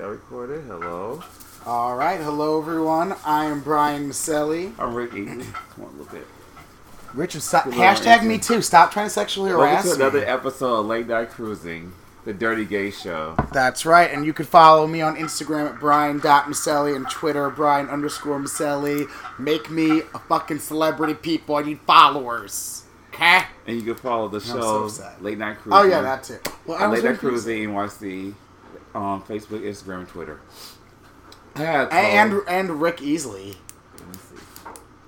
That recorded. Hello. All right. Hello, everyone. I am Brian Maselli. I'm Rick Easley. Come on, look at it. Richard, stop. Hashtag me too. Stop trying to sexually harass me. Welcome to another episode of Late Night Cruising, the Dirty Gay Show. That's right. And you can follow me on Instagram at Brian.Maselli and Twitter, Brian_Maselli. Make me a fucking celebrity, people. I need followers. Okay? And you can follow the show, so Late Night Cruising. Oh, yeah, that's it. Well, Late Night Cruising, NYC, on Facebook, Instagram, and Twitter. Yeah, and Rick Easley.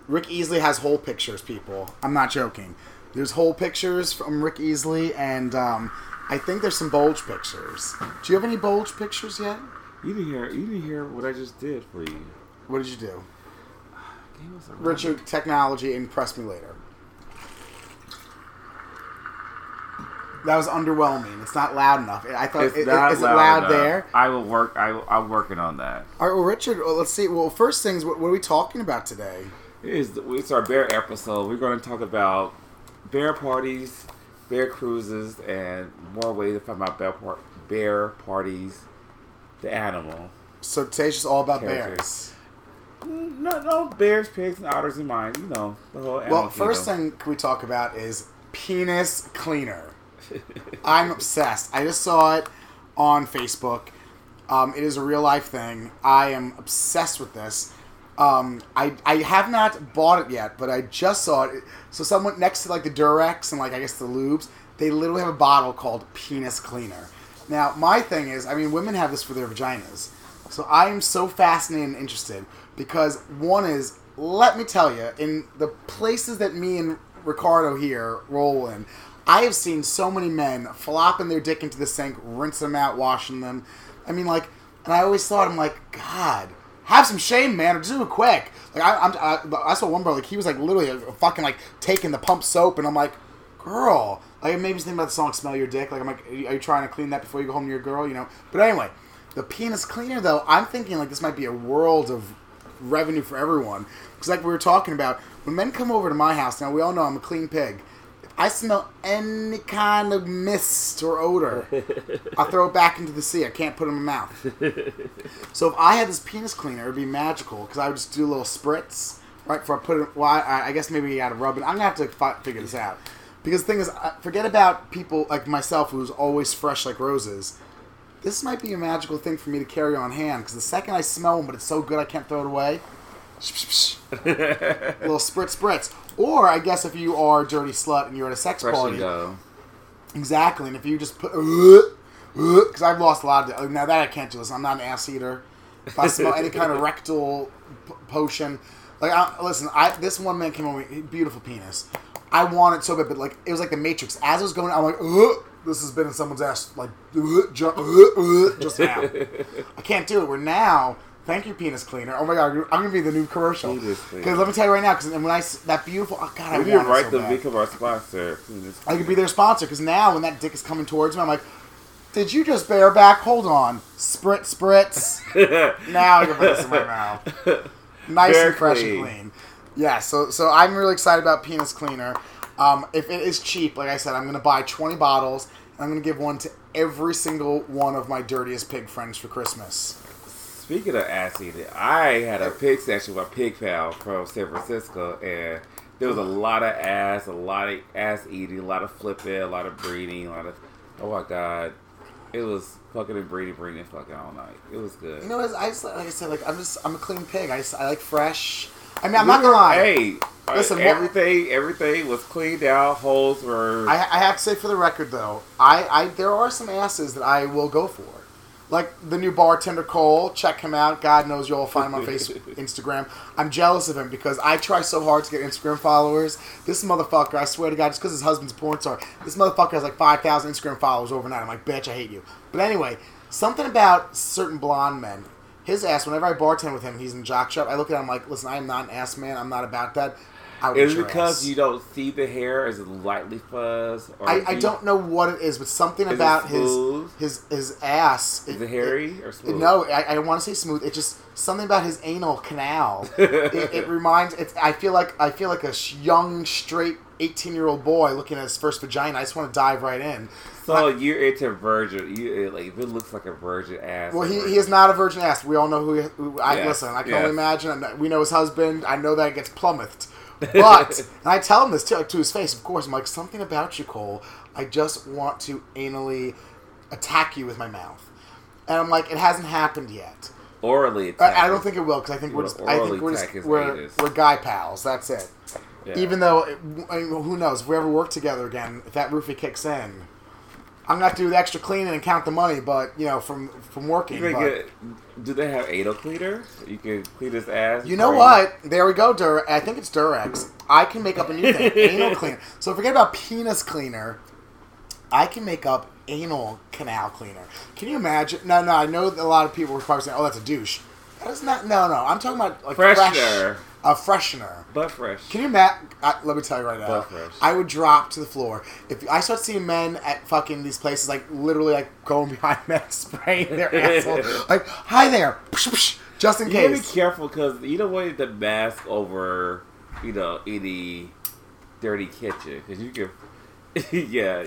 Rick Easley has whole pictures, people. I'm not joking. There's whole pictures from Rick Easley, and I think there's some bulge pictures. Do you have any bulge pictures yet? You didn't hear what I just did for you. What did you do? Richard, technology, impress me later. That was underwhelming. It's not loud enough. I thought it's not loud there. I'm working on that. All right, well, Richard, let's see. Well, first things, what are we talking about today? It's our bear episode. We're going to talk about bear parties, bear cruises, and more ways to find out bear parties, the animal. So today's just all about characters. Bears. No bears, pigs, and otters in mind. You know, the whole animal. Well, first thing we talk about is penis cleaner. I'm obsessed. I just saw it on Facebook. It is a real life thing. I am obsessed with this. I have not bought it yet, but I just saw it. So someone next to like the Durex and like I guess the lubes, they literally have a bottle called Penis Cleaner. Now my thing is, I mean, women have this for their vaginas. So I am so fascinated and interested because one is, let me tell you, in the places that me and Ricardo here roll in, I have seen so many men flopping their dick into the sink, rinsing them out, washing them. I mean, like, and I always thought, I'm like, God, have some shame, man, or just do it quick. Like, I saw one brother, like, he was, like, literally fucking, like, taking the pump soap, and I'm like, girl. Like, it made me think about the song, Smell Your Dick. Like, I'm like, are you trying to clean that before you go home to your girl, you know? But anyway, the penis cleaner, though, I'm thinking, like, this might be a world of revenue for everyone. Because, like we were talking about, when men come over to my house, now, we all know I'm a clean pig. I smell any kind of mist or odor, I throw it back into the sea. I can't put it in my mouth. So if I had this penis cleaner, it would be magical because I would just do a little spritz right before I put it. Well, I guess maybe you got to rub it. I'm going to have to figure this out. Because the thing is, forget about people like myself who's always fresh like roses. This might be a magical thing for me to carry on hand because the second I smell one, but it's so good I can't throw it away. A little spritz. Or I guess if you are a dirty slut and you're at a sex party, go. Exactly. And if you just put, because I've lost a lot of now that I can't do this. I'm not an ass eater. If I smell any kind of rectal potion, like this one man came over, beautiful penis. I want it so bad, but like it was like the Matrix. As it was going, I'm like, this has been in someone's ass, like just now. I can't do it. We're now. Thank you, penis cleaner. Oh my God, I'm gonna be the new commercial. Because let me tell you right now, because when that beautiful, oh God, I want it so bad. We could become our sponsor. I could be their sponsor because now when that dick is coming towards me, I'm like, did you just bareback? Hold on, spritz. Now I can put this in my mouth, nice and fresh and clean. Yeah, so I'm really excited about penis cleaner. If it is cheap, like I said, I'm gonna buy 20 bottles and I'm gonna give one to every single one of my dirtiest pig friends for Christmas. Speaking of ass eating, I had a pig session with my pig pal from San Francisco, and there was a lot of ass eating, a lot of flipping, a lot of breeding, a lot of, oh my God, it was fucking and breeding fucking all night. It was good. You know, I'm a clean pig. I like fresh. I mean, I'm not gonna lie. Hey, listen, everything was cleaned out. Holes were. I have to say for the record though, I there are some asses that I will go for. Like the new bartender Cole, check him out. God knows you'll find him on Facebook, Instagram. I'm jealous of him because I try so hard to get Instagram followers. This motherfucker, I swear to God, just because his husband's porn star, this motherfucker has like 5,000 Instagram followers overnight. I'm like, bitch, I hate you. But anyway, something about certain blonde men. His ass, whenever I bartend with him, he's in jock shop. I look at him like, listen, I am not an ass man. I'm not about that. Is it because you don't see the hair? Is it lightly fuzzed? I don't know what it is, but something is about his ass. Is it hairy or smooth? No, I want to say smooth. It just something about his anal canal. it reminds. I feel like a young straight 18-year-old boy looking at his first vagina. I just want to dive right in. So you're into virgin. It looks like a virgin ass. Well, he is not a virgin ass. We all know who listen, I can only imagine. We know his husband. I know that gets plummets. But, and I tell him this to his face, of course. I'm like, something about you, Cole. I just want to anally attack you with my mouth. And I'm like, it hasn't happened yet. Orally attack. I don't think it will, because I think we're guy pals. That's it. Yeah. Even though, who knows, if we ever work together again, if that roofie kicks in, I'm going to have to do the extra cleaning and count the money, but, from working. Do they have anal cleaner? You can clean his ass. You know what? There we go, Durex. I think it's Durex. I can make up a new thing. Anal cleaner. So forget about penis cleaner. I can make up anal canal cleaner. Can you imagine? No, I know that a lot of people were probably saying, oh, that's a douche. That is not. No. I'm talking about like freshener. A freshener. Butt fresh. Can you imagine? Let me tell you right now. Butt fresh. I would drop to the floor. If I start seeing men at fucking these places, like literally like going behind men, spraying their asshole. Like, hi there. Just in case. You gotta be careful because you don't want to mask over, any dirty kitchen. Because you can... yeah.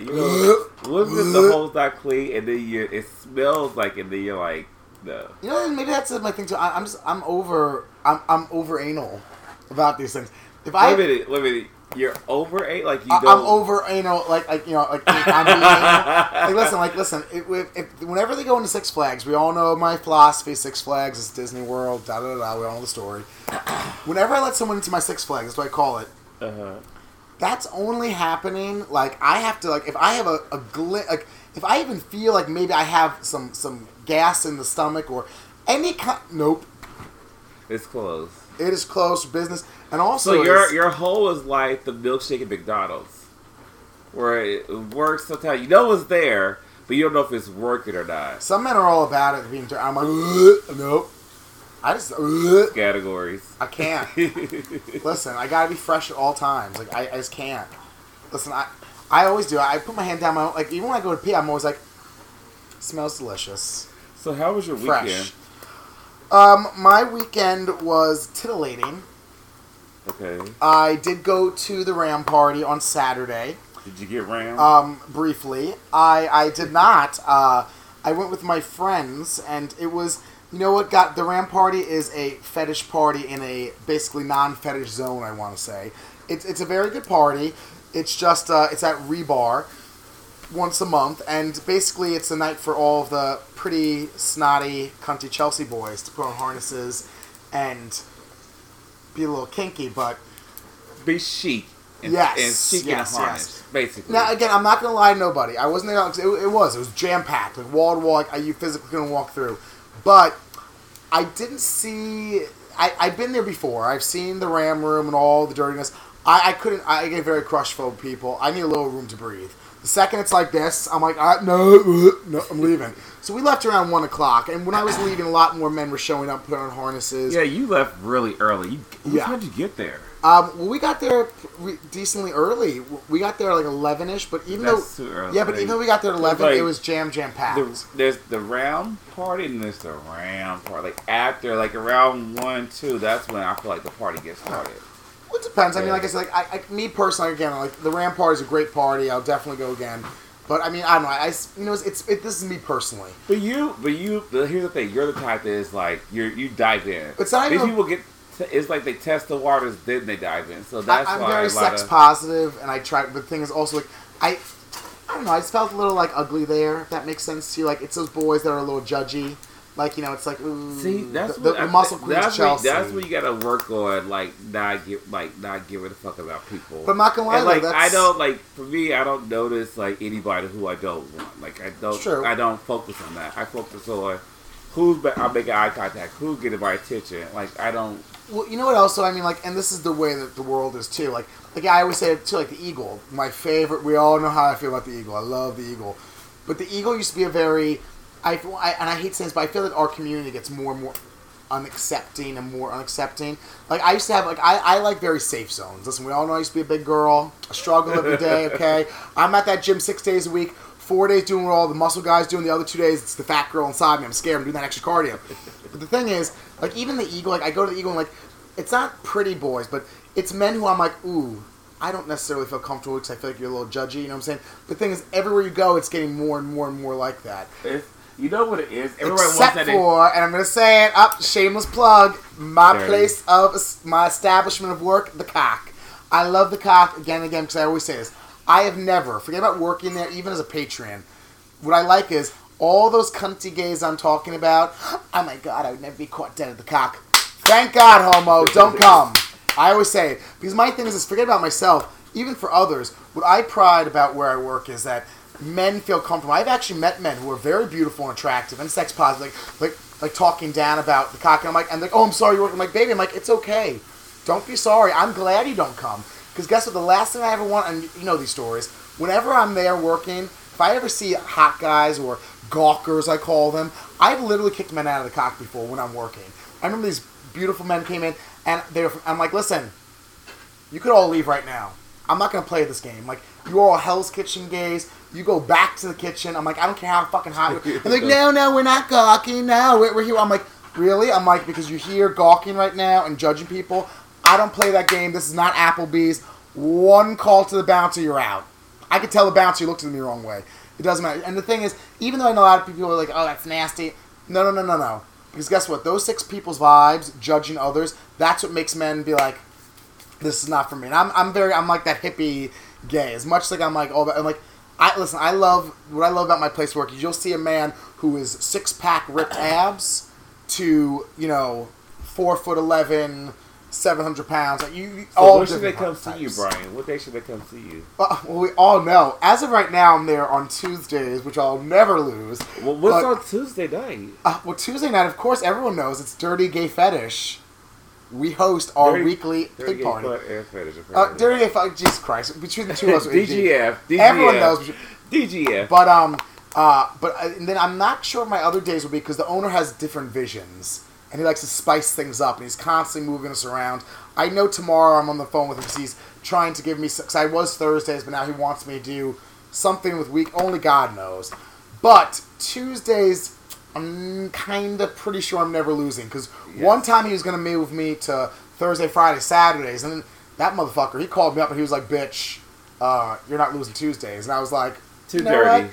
Once the hole's not clean and then it smells like and then you're like, no. Maybe that's my thing too. I'm over anal about these things. Wait a minute. You're over anal, like you don't. I'm over anal, like I'm anal. Listen. If whenever they go into Six Flags, we all know my philosophy. Six Flags is Disney World. Da da da. We all know the story. Whenever I let someone into my Six Flags, that's what I call it. That's only happening. Like I have to. Like if I have a glint. Like if I even feel like maybe I have some gas in the stomach or any kind... Nope. It's closed. It is closed for business. And also... So your hole is like the milkshake at McDonald's. Where it works sometimes. You know it's there, but you don't know if it's working or not. Some men are all about it. I'm like, nope. I just... Categories. I can't. Listen, I gotta be fresh at all times. Like, I just can't. Listen, I always do. I put my hand down my... Like, even when I go to pee, I'm always like... Smells delicious. So how was your weekend? My weekend was titillating. Okay. I did go to the Ram party on Saturday. Did you get rammed? Briefly. I did not. I went with my friends, and it was... You know what? The Ram party is a fetish party in a basically non-fetish zone, I want to say. It's a very good party. It's just... it's at Rebar. Once a month, and basically it's a night for all of the pretty snotty cunty Chelsea boys to put on harnesses and be a little kinky, but be chic and chic, basically. Now again, I'm not gonna lie to nobody. I wasn't there. It was jam packed, like wall to wall. You physically couldn't walk through, but I didn't see. I've been there before. I've seen the Ram Room and all the dirtiness. I couldn't. I get very crushed for people. I need a little room to breathe. The second it's like this, I'm like, no, I'm leaving. So we left around 1 o'clock, and when I was leaving, a lot more men were showing up, putting on harnesses. Yeah, you left really early. How did you get there? Well, we got there decently early. We got there like 11-ish, but even that's though... Too early. Yeah, but even though we got there at 11, like, it was jam-packed. There's the Ram party, and there's the Ram party. Like, after, like, around 1, 2, that's when I feel like the party gets started. It depends. I mean, like I said, like me personally, again, like the Ram party is a great party. I'll definitely go again. But I mean, I don't know. This is me personally. But here's the thing. You're the type that is like you dive in. It's not even. These people get. It's like they test the waters, then they dive in. So that's why I'm very sex positive, and I try. But the thing is also like I don't know. I just felt a little like ugly there. If that makes sense to you, like it's those boys that are a little judgy. Like, it's like, ooh, see, that's the muscle queen's Chelsea. That's what you gotta work on, like, not giving a fuck about people. But I'm not gonna lie, and, like, though, that's... I don't, like, for me, I don't notice, like, anybody who I don't want. Like, I don't focus on that. I focus on I'm making eye contact, who's getting my attention. Like, I don't... Well, you know what else, I mean, like, and this is the way that the world is, too. Like I always say it, too, like, the Eagle. My favorite, we all know how I feel about the Eagle. I love the Eagle. But the Eagle used to be a very... and I hate saying this, but I feel that our community gets more and more unaccepting and more unaccepting. Like, I used to have, like, I like very safe zones. Listen, we all know I used to be a big girl. I struggle every day, okay? I'm at that gym 6 days a week, 4 days doing what all the muscle guys do, and the other 2 days it's the fat girl inside me. I'm scared. I'm doing that extra cardio. But the thing is, like, even the Eagle, like, I go to the Eagle and, like, it's not pretty boys, but it's men who I'm like, ooh, I don't necessarily feel comfortable because I feel like you're a little judgy, you know what I'm saying? The thing is, everywhere you go, it's getting more and more and more like that. It's, you know what it is? Everybody except wants that for, and I'm going to say it, shameless plug, my establishment of work, The Cock. I love The Cock again and again because I always say this. I have never, forget about working there, even as a Patreon, what I like is all those cunty gays I'm talking about, oh my God, I would never be caught dead at The Cock. Thank God, homo, don't come. I always say it. Because my thing is, forget about myself, even for others, what I pride about where I work is that men feel comfortable. I've actually met men who are very beautiful and attractive and sex positive, like talking down about The Cock. And I'm like, oh, I'm sorry you're working. I'm like, baby, I'm like, it's okay. Don't be sorry. I'm glad you don't come. Because guess what? The last thing I ever want, and you know these stories, whenever I'm there working, if I ever see hot guys or gawkers, I call them, I've literally kicked men out of The Cock before when I'm working. I remember these beautiful men came in, and I'm like, listen, you could all leave right now. I'm not going to play this game. Like, you're all Hell's Kitchen gays. You go back to the kitchen. I'm like, I don't care how fucking hot you're. I'm like, no, we're not gawking. No, we're here. I'm like, really? I'm like, because you're here gawking right now and judging people. I don't play that game. This is not Applebee's. One call to the bouncer, you're out. I could tell the bouncer you looked at me the wrong way. It doesn't matter. And the thing is, even though I know a lot of people are like, oh, that's nasty. No. Because guess what? Those six people's vibes, judging others, that's what makes men be like, this is not for me. And I'm like that hippie gay. As much like I'm like, oh, I'm like, I love, what I love about my place of work is you'll see a man who is 6-pack ripped abs to, 4'11", 700 pounds. Like you so all when should they come see you, Brian? What day should they come see you? Well, we all know. As of right now, I'm there on Tuesdays, which I'll never lose. Well, what's on Tuesday night? Tuesday night, of course, everyone knows it's Dirty Gay Fetish. We host our weekly pig party. Dirty Gay Fetish, Jesus Christ. Between the two of us. DGF. Everyone knows. DGF. But then I'm not sure what my other days will be because the owner has different visions. And he likes to spice things up, and he's constantly moving us around. I know tomorrow I'm on the phone with him because he's trying to give me... Because I was Thursdays, but now he wants me to do something with week. Only God knows. But Tuesdays, I'm kind of pretty sure I'm never losing. Because one time he was going to move me to Thursday, Friday, Saturdays. And then that motherfucker, he called me up and he was like, bitch, you're not losing Tuesdays. And I was like, too dirty. What?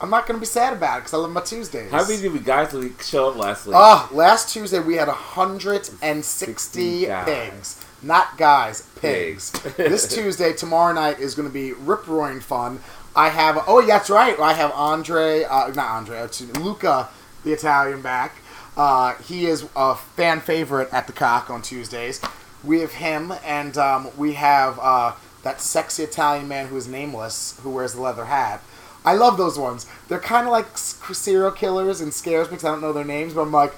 I'm not going to be sad about it because I love my Tuesdays. How many did we guys show up last week? Last Tuesday we had 160 pigs. Not guys, pigs. This Tuesday, tomorrow night, is going to be rip-roaring fun. I have... Oh, yeah, that's right. I have Luca, the Italian back. He is a fan favorite at The Cock on Tuesdays. We have him, and we have that sexy Italian man who is nameless, who wears the leather hat. I love those ones. They're kind of like serial killers and scares because I don't know their names, but I'm like,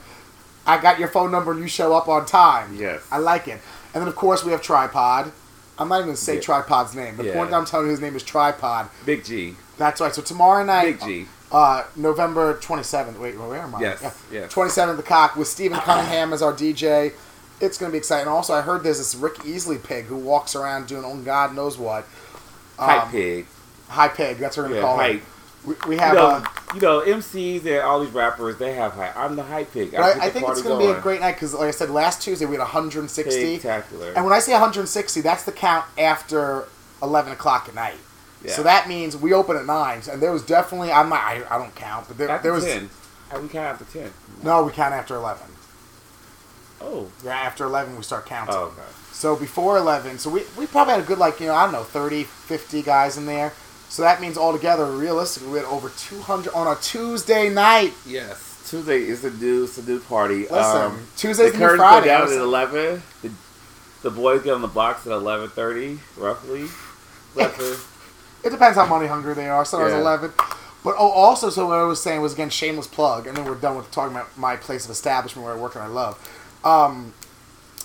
I got your phone number and you show up on time. Yes. I like it. And then, of course, we have Tripod. I'm not even going to say Tripod's name. The point I'm telling you his name is Tripod. Big G. That's right. So tomorrow night, Big G. November 27th. Wait, where am I? Yes. 27th, The Cock with Stephen Cunningham as our DJ. It's going to be exciting. Also, I heard there's this Rick Easley pig who walks around doing God knows what. High pig. High pig, that's what we're going to call it. We have... MCs and all these rappers, they have hype. I'm the hype pig. I think it's going to be a great night because, like I said, last Tuesday we had 160. Spectacular. And when I say 160, that's the count after 11 o'clock at night. Yeah. So that means we open at 9. And there was definitely... I don't count, but there was... 10. We count after 10. No, we count after 11. Oh. Yeah, after 11 we start counting. Oh, okay. So before 11... So we probably had a good, 30, 50 guys in there. So that means altogether, realistically, we had over 200 on a Tuesday night. Yes, Tuesday is a new party. Listen, Tuesday's the new Friday. The curtains go down at 11. The boys get on the box at 11:30, roughly. It depends how money hungry they are. Sometimes 11. But also, what I was saying was, again, shameless plug, and then we're done with talking about my place of establishment where I work and I love.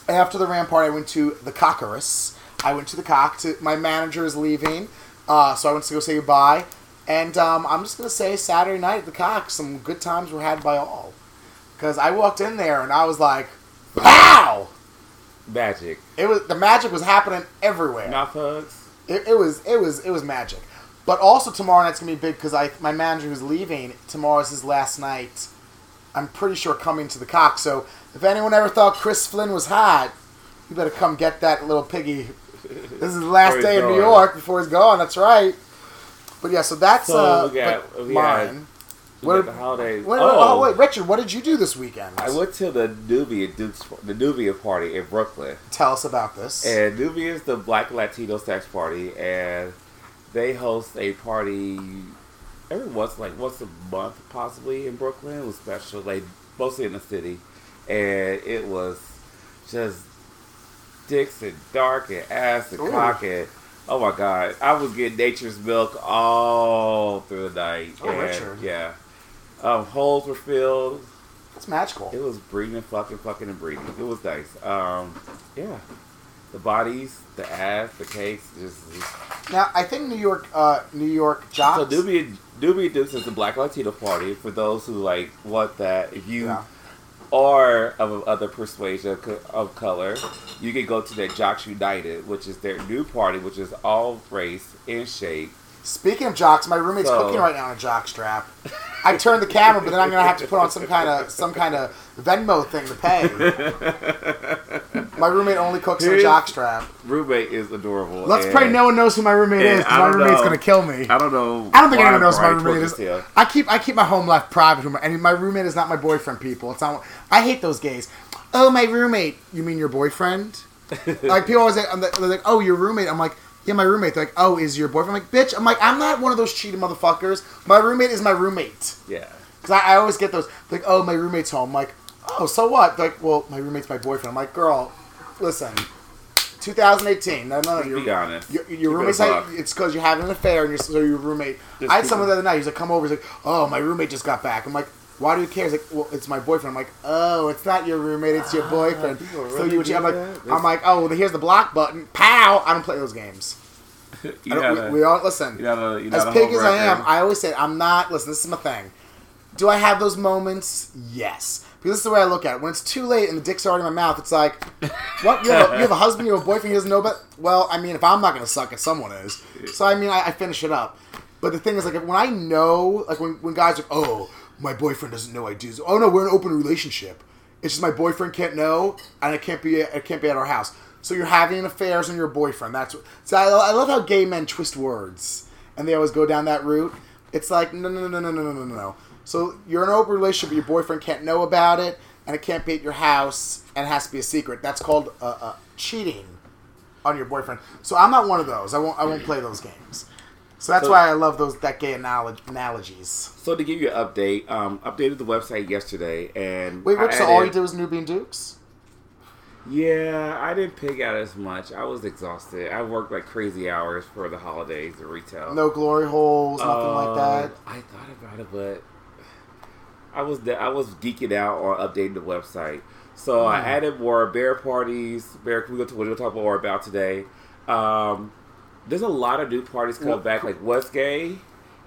After the Ram party, I went to the Cockerus. I went to the Cock. My manager is leaving. So I went to go say goodbye. And I'm just going to say Saturday night at the Cock, some good times were had by all. Because I walked in there and I was like, wow! Magic. It was the magic was happening everywhere. Mouth hugs. It was magic. But also tomorrow night's gonna be big because my manager who's leaving tomorrow's his last night. I'm pretty sure coming to the Cock. So if anyone ever thought Chris Flynn was hot, you better come get that little piggy. This is the last day in New York before he's gone. That's right. But yeah, so that's mine. What the holidays? Wait, Richard, what did you do this weekend? I went to the Nubia Dukes, the Nubia party in Brooklyn. Tell us about this. And Nubia is the Black Latino sex party, and they host a party every once a month, possibly in Brooklyn. It was special, like mostly in the city, and it was just dicks and dark and ass and cock and. Oh my God! I was getting nature's milk all through the night. Oh, and, Richard. Yeah. Holes were filled. That's magical. It was breathing, fucking, and breathing. It was nice. Yeah. The bodies, the ass, the cakes, just. Now I think New York jocks. So Nubia Dukes is the Black Latino party for those who like want that. If you are of other persuasion of color, you can go to their Jocks United, which is their new party, which is all race and shade. Speaking of jocks, my roommate's cooking right now on a jock strap. I turned the camera, but then I'm gonna have to put on some kind of Venmo thing to pay. My roommate only cooks on a jock strap. Roommate is adorable. Let's pray no one knows who my roommate is, because my roommate's gonna kill me. I don't know. I don't think anyone knows who my roommate is. I keep my home life private. And my roommate is not my boyfriend. People, it's not. I hate those gays. Oh, my roommate. You mean your boyfriend? Like people always say, they're like, oh, your roommate. I'm like. Yeah, my roommate. They're like, oh, is your boyfriend? I'm like, bitch, I'm not one of those cheating motherfuckers. My roommate is my roommate. Yeah. Because I always get those, like, oh, my roommate's home. I'm like, oh, so what? They're like, well, my roommate's my boyfriend. I'm like, girl, listen, 2018. No, be honest. Your roommate's like, it's because you had an affair and so your roommate. Just I had someone the other night. He's like, come over. He's like, oh, my roommate just got back. I'm like, why do you care? He's like, well, it's my boyfriend. I'm like, oh, it's not your roommate, it's your boyfriend. I'm like, oh, here's the block button. Pow! I don't play those games. We all listen. As pig as I am, I always say I'm not. Listen, this is my thing. Do I have those moments? Yes, because this is the way I look at it. When it's too late and the dick's already in my mouth, it's like, what? You have a husband, you have a boyfriend, he doesn't know about. Well, I mean, if I'm not gonna suck it, someone is. So I mean, I finish it up. But the thing is, like, when I know, like, when guys are, oh. My boyfriend doesn't know I do. Oh no, we're in an open relationship. It's just my boyfriend can't know, and it can't be at our house. So you're having an affair on your boyfriend. That's what, so I love how gay men twist words, and they always go down that route. It's like no. So you're in an open relationship, but your boyfriend can't know about it, and it can't be at your house, and it has to be a secret. That's called cheating on your boyfriend. So I'm not one of those. I won't play those games. So that's why I love that gay analogies. So to give you an update, updated the website yesterday, and wait, Rich, so all you did was Nubia Dukes? Yeah, I didn't pig out as much. I was exhausted. I worked like crazy hours for the holidays at retail. No glory holes, nothing like that. I thought about it, but I was geeking out on updating the website. So I added more bear parties. Bear, can we go to what we'll talk more about today? There's a lot of new parties coming back, like Westgate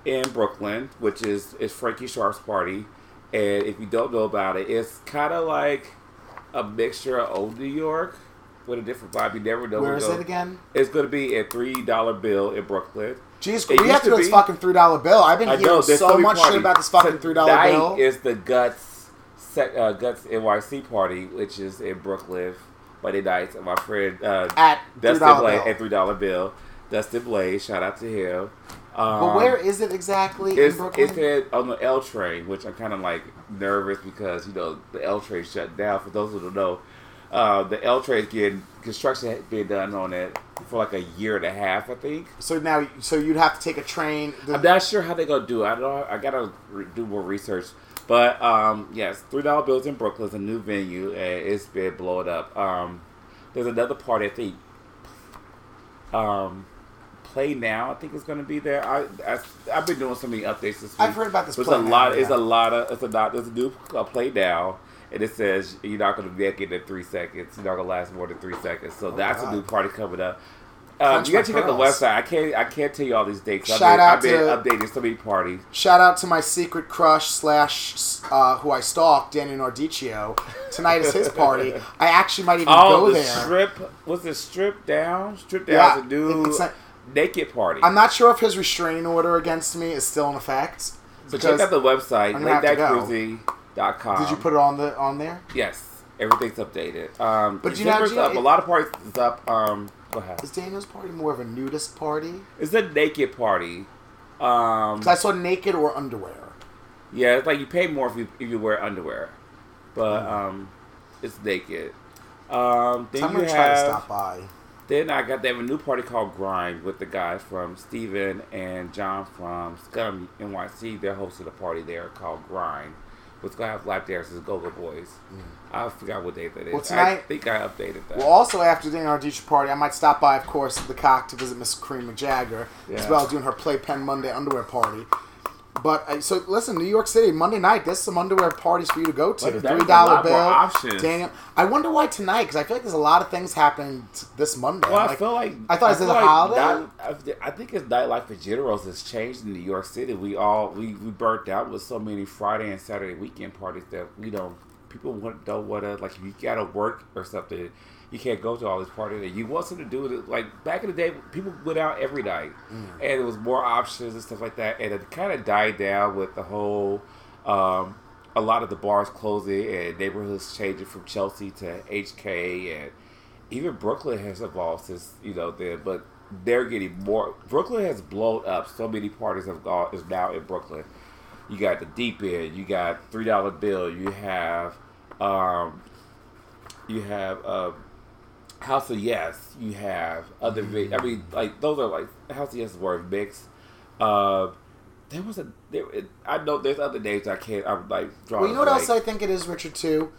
in Brooklyn, which is Frankie Sharp's party. And if you don't know about it, it's kind of like a mixture of old New York with a different vibe. You never know. Where is it again? It's going to be at $3 Bill in Brooklyn. Jeez, we have to do this fucking $3 Bill. I've been hearing so much shit about this fucking $3 Bill. Tonight is the Guts NYC party, which is in Brooklyn Monday nights. And my friend at $3 Bill. Dustin Blaze, shout out to him. But where is it exactly in Brooklyn? It's on the L train, which I'm kind of like nervous because, you know, the L train shut down. For those who don't know, the L train is getting construction had been done on it for like a year and a half, I think. So now, you'd have to take a train. I'm not sure how they're going to do it. I don't know. I got to do more research. But yes, $3 Bills in Brooklyn is a new venue, and it's been blowing up. There's another party, I think. Play Now, I think it's going to be there. I've been doing so many updates this week. I've heard about this. There's a new Play Now, and it says you're not going to make it in 3 seconds. You're not going to last more than 3 seconds. So that's a new party coming up. You gotta check out the website. I can't tell you all these dates. I've been updating so many parties. Shout out to my secret crush / who I stalked, Daniel Nardicio. Tonight is his party. I actually might even go there. Was it Strip Down? Strip Down's a dude. Naked party. I'm not sure if his restraining order against me is still in effect. So check out the website, latenightcruising.com. Did you put it on there? Yes, everything's updated. But up. A lot of parties is up. Go ahead. Is Daniel's party more of a nudist party? It's a naked party. Because I saw naked or underwear. Yeah, it's like you pay more if you wear underwear, but it's naked. Then I'm gonna try to stop by. Then I got to have a new party called Grind with the guys from Stephen and John from Scum NYC. They're hosting a party there called Grind. What's going to have live dancers, is Go-Go Boys. Mm. I forgot what date that is. Well, tonight, I think I updated that. Well, also after doing our DJ party, I might stop by, of course, The Cock to visit Miss Kareem McJagger, as well as doing her Playpen Monday underwear party. But, so listen, New York City, Monday night, there's some underwear parties for you to go to. Like, $3 Bill, options. Daniel. I wonder why tonight, because I feel like there's a lot of things happening this Monday. Well, I thought it was a holiday. I think it's nightlife in general has changed in New York City. We burnt out with so many Friday and Saturday weekend parties that, you know, people don't want to, like, if you got to work or something, you can't go to all these parties that you want something to do with it. Like, back in the day, people went out every night. Mm. And it was more options and stuff like that. And it kind of died down with the whole, a lot of the bars closing and neighborhoods changing from Chelsea to HK. And even Brooklyn has evolved since, you know, then. But they're getting more. Brooklyn has blown up. So many parties is now in Brooklyn. You got The Deep End. You got $3 Bill. You have House of Yes, you have other. I mean, like those are like House of Yes were mixed. I know there's other names I can't. I'm like drawing. Well, you know what else I think it is, Richard, too.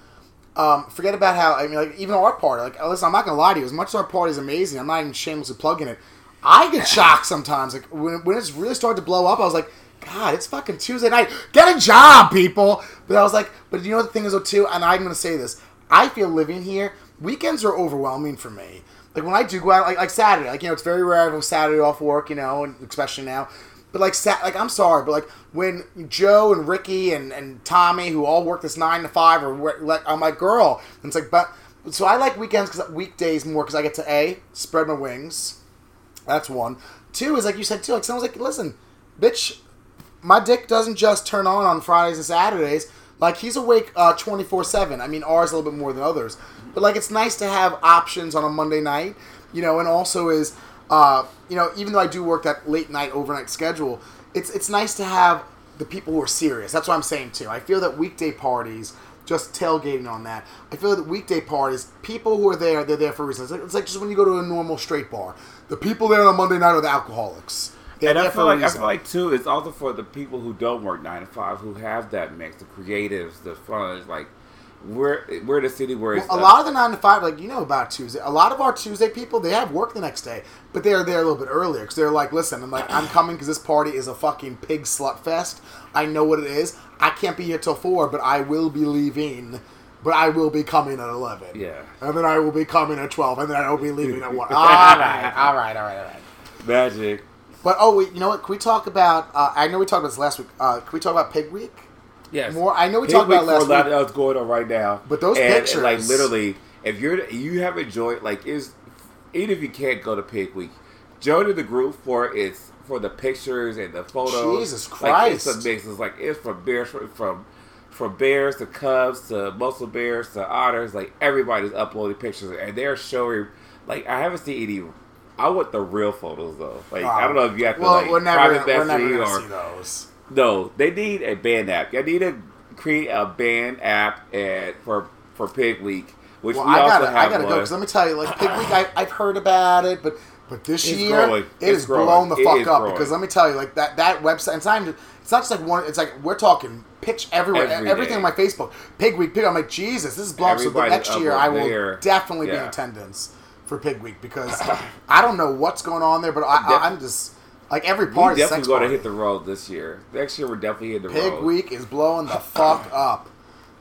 Forget about how I mean, like even our party. Like, listen, I'm not gonna lie to you. As much as our party is amazing, I'm not even shamelessly plugging it. I get shocked sometimes. Like when it's really started to blow up, I was like, God, it's fucking Tuesday night. Get a job, people. But I was like, but you know what the thing is though too, and I'm gonna say this. I feel living here. Weekends are overwhelming for me. Like, when I do go out, like Saturday, like, you know, it's very rare I have Saturday off work, you know, and especially now. But, like I'm sorry, but, like, when Joe and Ricky and Tommy, who all work this 9 to 5, I'm like, girl. And it's like, but, so I like weekends, cause weekdays more, because I get to, A, spread my wings. That's one. Two is, like you said, too, like, someone's like, listen, bitch, my dick doesn't just turn on Fridays and Saturdays. Like, he's awake 24/7. I mean, ours a little bit more than others. But, like, it's nice to have options on a Monday night, you know, and also is, you know, even though I do work that late night, overnight schedule, it's nice to have the people who are serious. That's what I'm saying, too. I feel that weekday parties, just tailgating on that, I feel that weekday parties, people who are there, they're there for reasons. It's like just when you go to a normal straight bar. The people there on a Monday night are the alcoholics. Yeah, and I feel like too, it's also for the people who don't work 9 to 5, who have that mix, the creatives, the fun. Like we're the city where a lot of the 9 to 5, like you know about Tuesday. A lot of our Tuesday people, they have work the next day, but they're there a little bit earlier because they're like, listen, I'm coming because this party is a fucking pig slut fest. I know what it is. I can't be here till 4, but I will be leaving. But I will be coming at 11. Yeah, and then I will be coming at 12, and then I will be leaving at 1. All right. Magic. But, you know what? Can we talk about... I know we talked about this last week. Can we talk about Pig Week? Yes. More. I know we talked about last week. There's a lot else going on right now. But those pictures... And, like, literally, if you have enjoyed... Like, even if you can't go to Pig Week, join the group for the pictures and the photos. Jesus Christ. Like, it's a mix. It's like, it's from bears, from bears to cubs to muscle bears to otters. Like, everybody's uploading pictures. And they're showing... Like, I haven't seen any... I want the real photos, though. Like, I don't know if you have to, we're never going to see those. No, they need a band app. You need to create a band app for Pig Week, which I gotta go, because let me tell you, like, Pig Week, I've heard about it, but this year, it is blown the fuck up. Because let me tell you, like, that website, it's not just like one, it's like, we're talking pitch everywhere, everything on my Facebook. Pig Week, I'm like, Jesus, this is blown up. So the next year, I will definitely be in attendance for Pig Week, because I don't know what's going on there, but I'm just like every part. We're definitely going to hit the road this year. Next year we're definitely hitting the road. Pig Week is blowing the fuck up,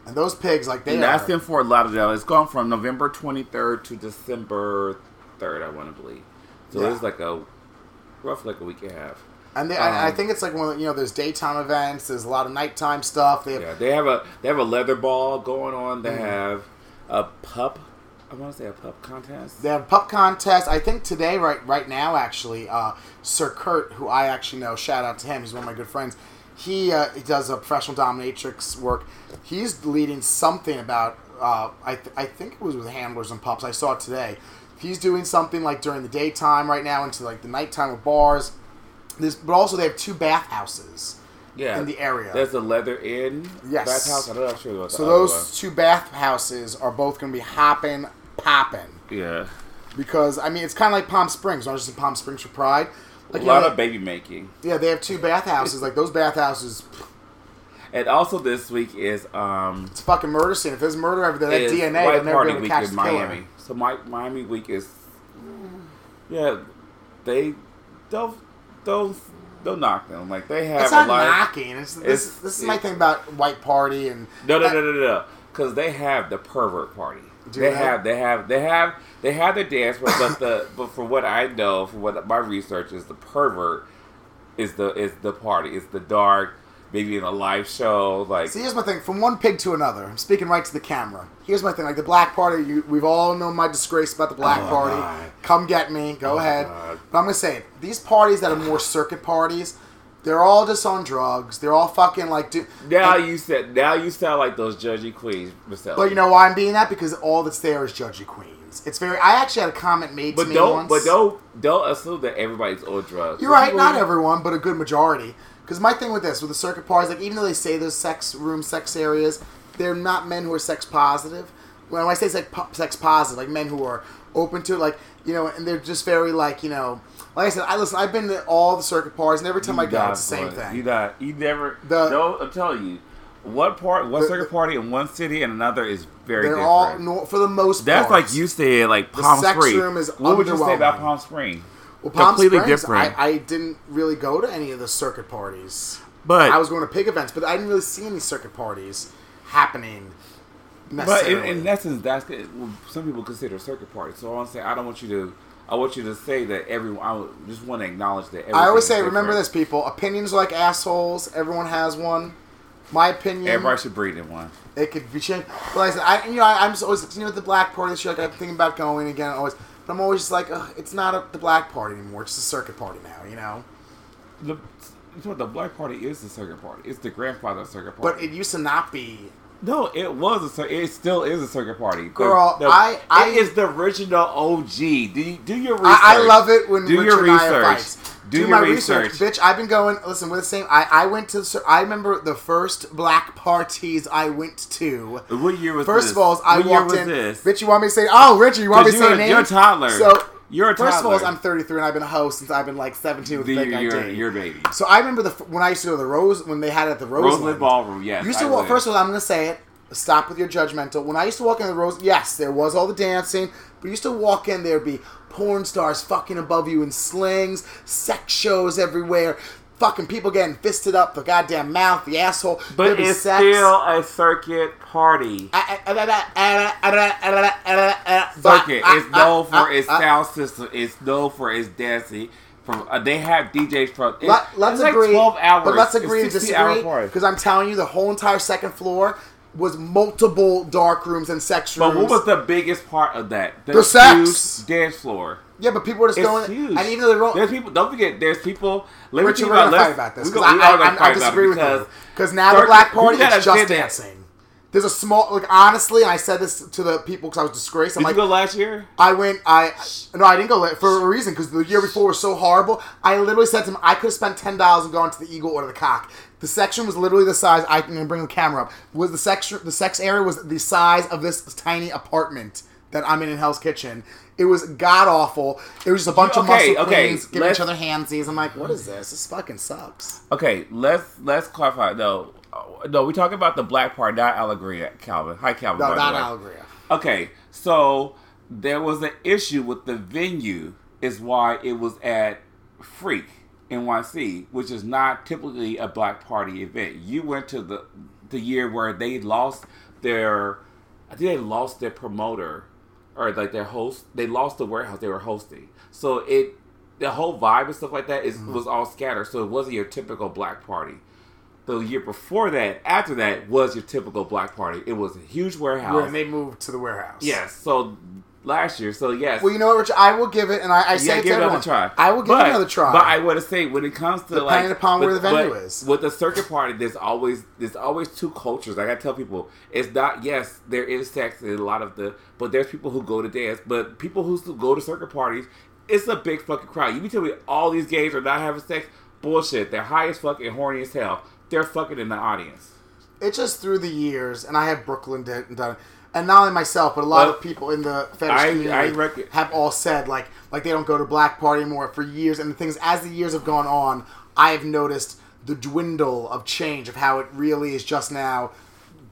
and those pigs like they. That's in Fort Lauderdale. It's gone from November 23rd to December 3rd, I want to believe. So there's like a rough like a week and a half. And I think it's like one of, you know, there's daytime events. There's a lot of nighttime stuff. They have a leather ball going on. They have a pup. I want to say a pup contest. They have a pup contest. I think today, right now, actually, Sir Kurt, who I actually know, shout out to him. He's one of my good friends. He does a professional dominatrix work. He's leading something about. I think it was with handlers and pups. I saw it today. He's doing something like during the daytime right now into like the nighttime with bars. But also they have two bathhouses in the area. There's the Leather Inn bathhouse. I'm not sure about that. So those two bathhouses are both going to be hopping, popping. Yeah. Because, I mean, it's kind of like Palm Springs. Not just in Palm Springs for Pride. Like, a lot of baby making. Yeah, they have two bathhouses. Like, those bathhouses... And also this week is... it's a fucking murder scene. If there's murder over there, that DNA, they'll never be able to catch the killer. So Miami week is... Yeah, Don't knock them. Like they have. It's not knocking. This is my thing about white party and. No. Because they have the pervert party. They have the dance, but from what I know, from what my research is, the pervert is the party. It's the dark, maybe in a live show. Like, see, here's my thing. From one pig to another, I'm speaking right to the camera. Here's my thing. Like the black party, we've all known my disgrace about the black party. God. Come get me. Go ahead. God. But I'm going to say, these parties that are more circuit parties, they're all just on drugs. They're all fucking like... Now you sound like those judgy queens, Maselli. But you know why I'm being that? Because all that's there is judgy queens. It's very... I actually had a comment made to me once. But don't assume that everybody's on drugs. You're right. Not everyone, but a good majority. Because my thing with the circuit parties, like even though they say there's sex areas... They're not men who are sex positive. When I say sex positive, like men who are open to it, like, you know, and they're just very, like, you know, like I said, I've been to all the circuit parties, and every time I go, it's the same thing. I'm telling you, one circuit party in one city and another is very different. For the most part. That's like you said, like Palm Springs. The sex room is underwhelming. What would you say about Palm Springs? Well, Palm Springs, different. I didn't really go to any of the circuit parties. But I was going to pig events, but I didn't really see any circuit parties happening necessarily. But in essence, that's it. Some people consider circuit parties. So I want to say, I want you to say that everyone. I just want to acknowledge that. I always say, remember this, people. Opinions are like assholes. Everyone has one. My opinion. Everybody should breed in one. It could be changed. But like I said, I'm just always with the black party. This year, like, I'm thinking about going again. But I'm always just like, it's not the black party anymore. It's the circuit party now. You know. The black party is the circuit party. It's the grandfather circuit party. But it used to not be. No, it was. It still is a circuit party. Girl, it is the original OG. Do your research. I love it when do Richard your research. And I fights. Do my research. Bitch, I've been going. Listen, we're the same. I went to. I remember the first black parties I went to. What year was this? First of all, I walked in. This? Bitch, you want me to say? Oh, Richard, you want me to say names? You're a toddler. So. You're a toddler. First of all, I'm 33 and I've been a host since I've been like 17 with the big idea. Your baby. So I remember when I used to go to the when they had it at the Roseland Ballroom. Yes, used to walk. First of all, I'm going to say it. Stop with your judgmental. When I used to walk in the Roseland, yes, there was all the dancing, but you used to walk in, there'd be porn stars fucking above you in slings, sex shows everywhere. Fucking people getting fisted up, the goddamn mouth, the asshole. But it's still a circuit party. Circuit. It's known for its sound system. It's known for its dancing. They have DJs from... Let's agree. Like 12 hours. But let's agree and disagree. Because I'm telling you, the whole entire second floor was multiple dark rooms and sex rooms. But what was the biggest part of that? The sex. Dance floor. Yeah, but people are just going... Huge. And even though there's people... Don't forget, there's people... Richard, we're going to fight about this. I disagree with you. Because now the black party is just dancing. There's a small... Like, honestly, I said this to the people because I was disgraced. Did you go last year? I went... No, I didn't go for a reason because the year before was so horrible. I literally said to him, I could have spent $10 and gone to the Eagle or the Cock. The section was literally the size... I'm going to bring the camera up. Was the sex area was the size of this tiny apartment that I'm in Hell's Kitchen. It was god-awful. It was just a bunch of muscle queens giving each other handsies. I'm like, what is this? This fucking sucks. Okay, let's clarify. No, we're talking about the black part, not Allegria, Calvin. Hi, Calvin. No, not Allegria. Okay, so there was an issue with the venue is why it was at Freak, NYC, which is not typically a black party event. You went to the year where they lost their promoter or like their host, they lost the warehouse they were hosting. So it, the whole vibe and stuff like that is was all scattered. So it wasn't your typical black party. The year before that, after that, was your typical black party. It was a huge warehouse. When they moved to the warehouse. Yes. So last year. So yes. Well, you know what, Rich? I will give it, and I say give it another try. I will give it another try. But I want to say, when it comes to depending upon where the venue is, with the circuit party, there's always two cultures. Like I tell people, it's not, yes, there is sex in a lot of the, but there's people who go to dance, but people who still go to circuit parties. It's a big fucking crowd. You be telling me all these gays are not having sex? Bullshit. They're high as fuck and horny as hell. They're fucking in the audience. It's just through the years, and I have Brooklyn done it. And not only myself, but a lot of people in the fetish community have all said, like they don't go to black party anymore for years. And the things, as the years have gone on, I have noticed the dwindle of change of how it really is just now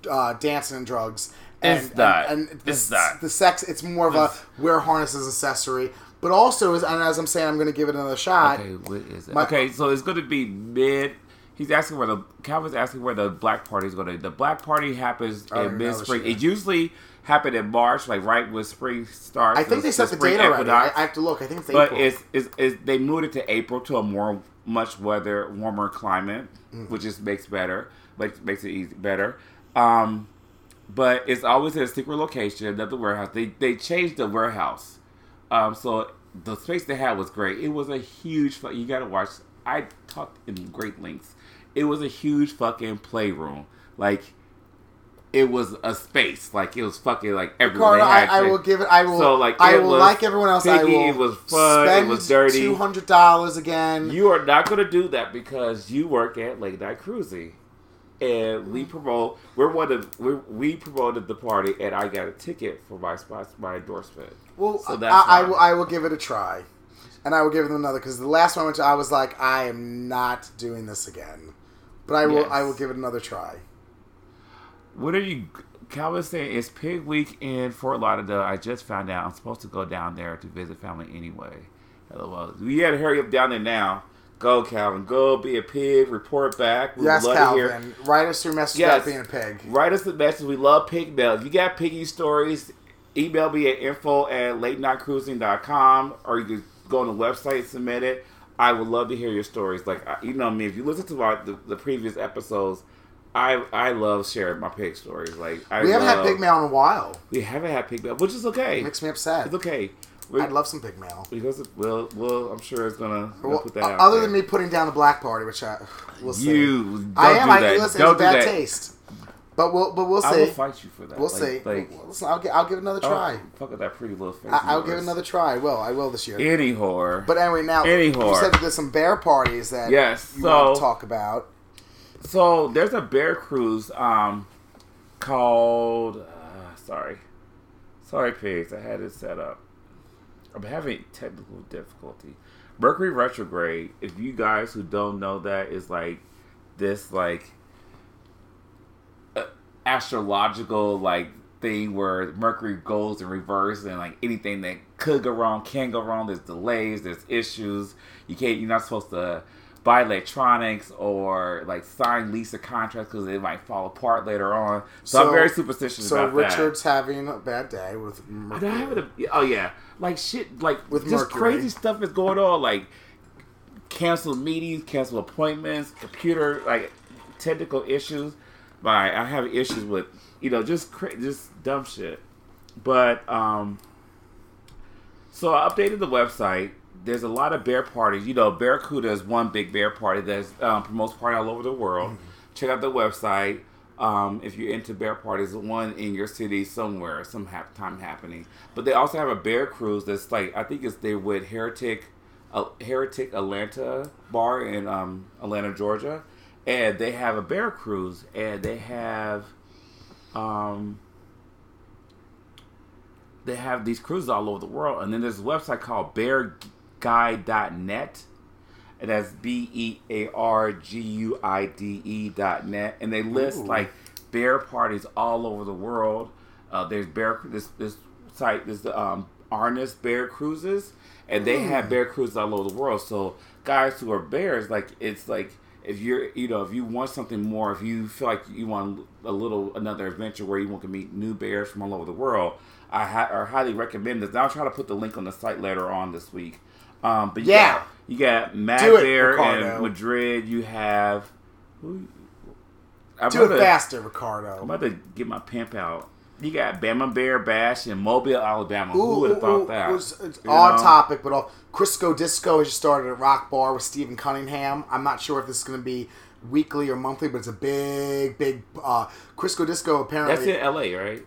dancing and drugs. The sex, it's more of a wear harnesses accessory. But also, as I'm saying, I'm going to give it another shot. Okay, what is it? Okay, so it's going to be mid... Calvin's asking where the black party is going to... The black party happens in mid-spring. It usually happened in March, like right when spring starts. I think they set the date already. I have to look. I think it's April. But they moved it to April to a warmer climate, which just makes it easy, better. But it's always in a secret location at the warehouse. They changed the warehouse. So the space they had was great. It was a huge... You got to watch... I talked in great lengths. It was a huge fucking playroom. Like, it was a space. Like, it was fucking, like, everyone. I will give it, I will, so, like, I will, like everyone else, piggy, I will, it was fun, spend, it was dirty. $200 again. You are not going to do that because you work at Late Night Cruising. And we promoted the party, and I got a ticket for my endorsement. Well, so that's I will give it a try. And I will give them another, because the last one I went to, I was like, I am not doing this again. But I will give it another try. What are you... Calvin's saying, it's Pig Week in Fort Lauderdale. I just found out I'm supposed to go down there to visit family anyway. LOL. We had to hurry up down there now. Go, Calvin. Go be a pig. Report back. We love Calvin. To hear. Write us your message about being a pig. Write us the message. We love pig mail. If you got piggy stories, email me at info@latenightcruising.com, or you can go on the website, submit it. I would love to hear your stories. Like, you know me, if you listen to the previous episodes, I love sharing my pig stories. Like, we haven't had pig mail in a while. We haven't had pig mail, which is okay. It makes me upset. It's okay. I'd love some pig mail. Well, I'm sure it's gonna put that out. Other than me putting down the black party, which I will see. It's bad taste. But we'll see. I will fight you for that. We'll see. Listen, I'll give it another try. Fuck with that pretty little face. I'll give it another try. I will this year. Any whore. But anyway, now you said that there's some bear parties that you want to talk about. So there's a bear cruise called... Sorry, pigs. I had it set up. I'm having technical difficulty. Mercury Retrograde, if you guys who don't know that, is like this like... astrological like thing where Mercury goes in reverse, and like anything that could go wrong can go wrong. There's delays, there's issues. You're not supposed to buy electronics or like sign lease or contracts because it might fall apart later on. So I'm very superstitious about that. So Richard's having a bad day with Mercury. With just Mercury. Crazy stuff is going on. Like canceled meetings, canceled appointments, computer like technical issues. I have issues with, just dumb shit. But, so I updated the website. There's a lot of bear parties. Barracuda is one big bear party that promotes party all over the world. Mm-hmm. Check out the website. If you're into bear parties, one in your city somewhere, sometime happening. But they also have a bear cruise that's like, I think it's there with Heretic Atlanta Bar in Atlanta, Georgia. And they have a bear cruise, and they have these cruises all over the world. And then there's a website called bearguide.net, and that's bearguide.net, and they list like bear parties all over the world. There's this site is the Arnis Bear Cruises, and they have bear cruises all over the world. So guys who are bears, like it's like. if you're, you know, if you want something more, if you feel like you want another adventure where you can meet new bears from all over the world, I highly recommend this. I'll try to put the link on the site later on this week. But yeah, you got Mad Bear in Madrid. You have faster, Ricardo. I'm about to get my pimp out. You got Bama Bear Bash in Mobile, Alabama. Who would have thought that? It's on topic, but off. Crisco Disco has just started at Rock Bar with Stephen Cunningham. I'm not sure if this is going to be weekly or monthly, but it's a big Crisco Disco apparently. That's in L.A., right?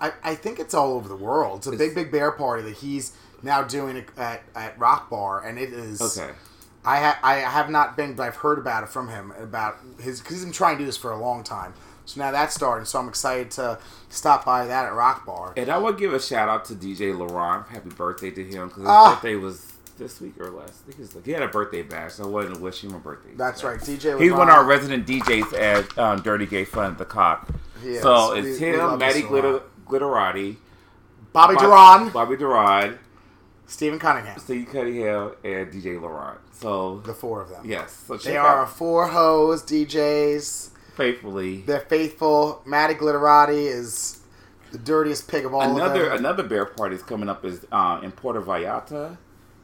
I think it's all over the world. It's a big bear party that he's now doing at Rock Bar, and it is... Okay. I have not been, but I've heard about it from him, because he's been trying to do this for a long time. So now that's starting, so I'm excited to stop by that at Rock Bar. And I would give a shout out to DJ Laurent. Happy birthday to him, because his birthday was this week or last. I think it was he had a birthday bash, so I wanted to wish him a birthday. That's right, DJ Laurent. He's one of our resident DJs at Dirty Gay Fun, The Cock. Yes. So it's him, Matty Glitterati, Bobby Duran, Stephen Cunningham, and DJ Laurent. So the four of them. Yes. So they are four hoes, DJs. Faithfully. They're faithful. Matty Glitterati is the dirtiest pig of all of them. Another bear party is coming up is in Puerto Vallarta,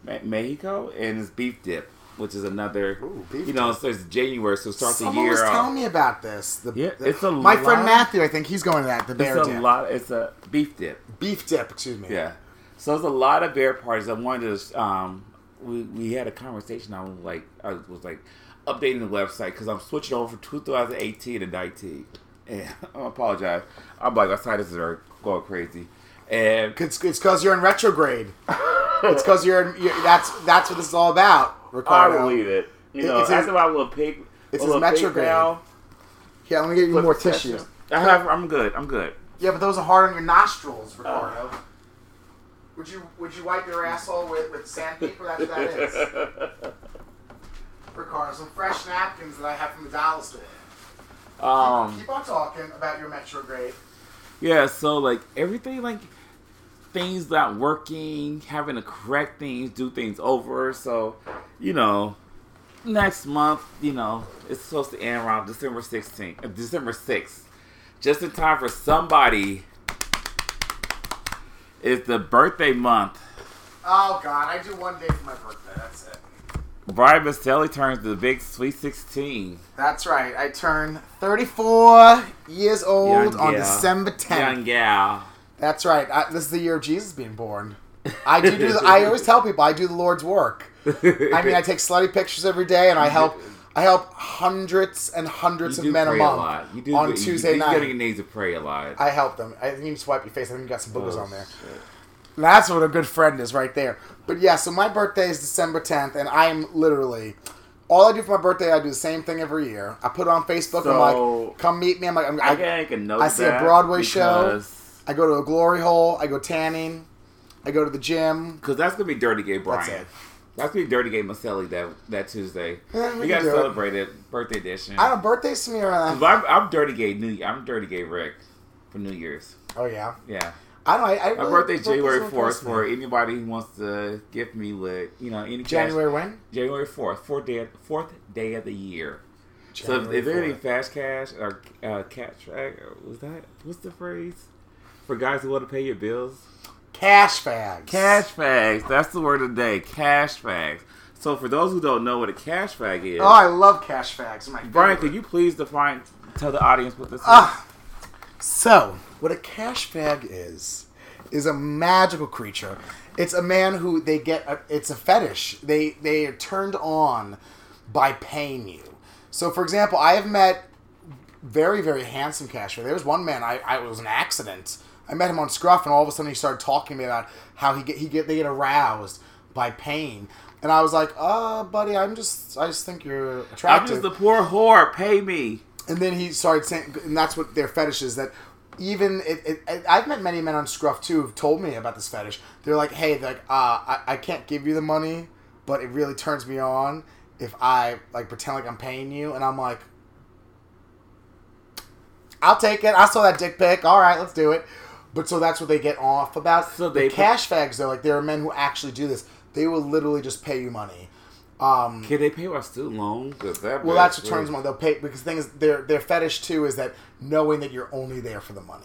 Mexico, and it's Beef Dip, which is another, so it's January, so start the year. Someone was telling me about this. My friend Matthew, I think he's going to that, the bear dip. It's a Beef Dip. Beef Dip, excuse me. Yeah. So there's a lot of bear parties. I wanted to, we had a conversation. I was updating the website because I'm switching over from 2018 to 19. And I apologize. I'm like, our sinuses are going crazy. And it's because you're in retrograde. It's because that's what this is all about, Ricardo. I believe it. That's why I'm a pig. It's his retrograde. Yeah, let me get you more tissue. I'm good. Yeah, but those are hard on your nostrils, Ricardo. Would you wipe your asshole with sandpaper? That's what that is. Ricardo, some fresh napkins that I have from the dollar store. Keep on talking about your retrograde. Yeah, so everything, things not working, having to correct things, do things over. So, next month, it's supposed to end around December 6th, just in time for somebody. It's the birthday month. Oh God, I do one day for my birthday. That's it. Brian Maselli turns the big sweet 16. That's right. I turn 34 years old on December 10th. Young gal. That's right. This is the year of Jesus being born. I do. I always tell people I do the Lord's work. I mean, I take slutty pictures every day, and I help. I help hundreds and hundreds of men a month on Tuesday night. You need to pray a lot. I help them. I didn't even swipe your face. I think you got some boogers on there. Shit. That's what a good friend is right there. But yeah, so my birthday is December 10th, and I am literally... All I do for my birthday, I do the same thing every year. I put it on Facebook. I'm like, come meet me. I'm like, I see a Broadway show. I go to a glory hole. I go tanning. I go to the gym. Because that's going to be Dirty Gay Brian. That's it. That's going to be Dirty Gay Maselli that Tuesday. Yeah, we got to celebrate it. Birthday edition. I don't birthday smear. I'm Dirty Gay I'm Dirty Gay Rick for New Year's. Oh, yeah? Yeah. I don't. My birthday's January 4th. For anybody who wants to gift me with, any cash. January when? January 4th, fourth day of the year. January so is there any fast cash or cat track? What's the phrase for guys who want to pay your bills? Cash fags. Cash fags. That's the word of the day. Cash fags. So for those who don't know what a cash fag is, oh, I love cash fags. My Brian, could you please tell the audience what this is? So, what a cash fag is a magical creature. It's a man who it's a fetish. They are turned on by paying you. So, for example, I have met very, very handsome cash fag. There was one man, it was an accident. I met him on Scruff, and all of a sudden he started talking to me about how they get aroused by pain. And I was like, buddy, I just think you're attractive. I'm just the poor whore. Pay me. And then he started saying, and that's what their fetish is, that even, I've met many men on Scruff, too, who've told me about this fetish. They're like, hey, I can't give you the money, but it really turns me on if I, pretend like I'm paying you. And I'm like, I'll take it. I saw that dick pic. All right, let's do it. But so that's what they get off about. So the cash fags, though, there are men who actually do this. They will literally just pay you money. Can they pay our student loans? Well, that's what turns them on. They'll pay, because the thing is, their fetish too is that knowing that you're only there for the money.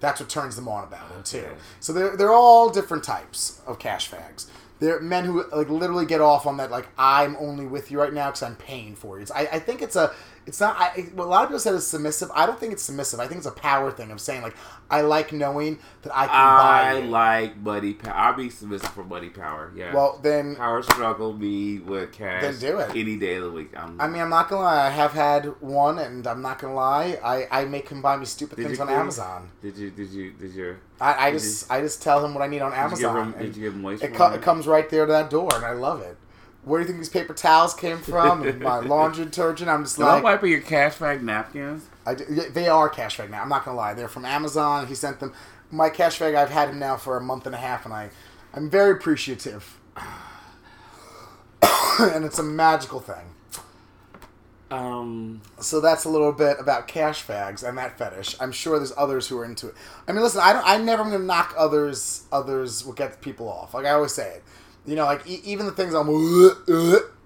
That's what turns them on about it too. So they're all different types of cash fags. They're men who like literally get off on that, like, I'm only with you right now because I'm paying for you. I think it's a, it's not, well, a lot of people said it's submissive. I don't think it's submissive. I think it's a power thing of saying, like, I like knowing that I can buy you. I like money power. I'll be submissive for money power, yeah. Well, then. Power struggle me with cash. Then do it. Any day of the week. I'm not going to lie. I have had one, and I'm not going to lie. I make him buy me stupid things on Amazon. Did you? I just tell him what I need on Amazon. Did you give him moisture? It comes right there to that door, and I love it. Where do you think these paper towels came from? And my laundry detergent. I'm just like, I wipe your cash bag napkins. They are cash bag now. I'm not gonna lie, they're from Amazon. He sent them. My cash bag. I've had him now for a month and a half, and I'm very appreciative. And it's a magical thing. So that's a little bit about cash fags and that fetish. I'm sure there's others who are into it. I mean, listen, I'm never going to knock others. Others will get people off. Like I always say it. You know, like even the things I'm,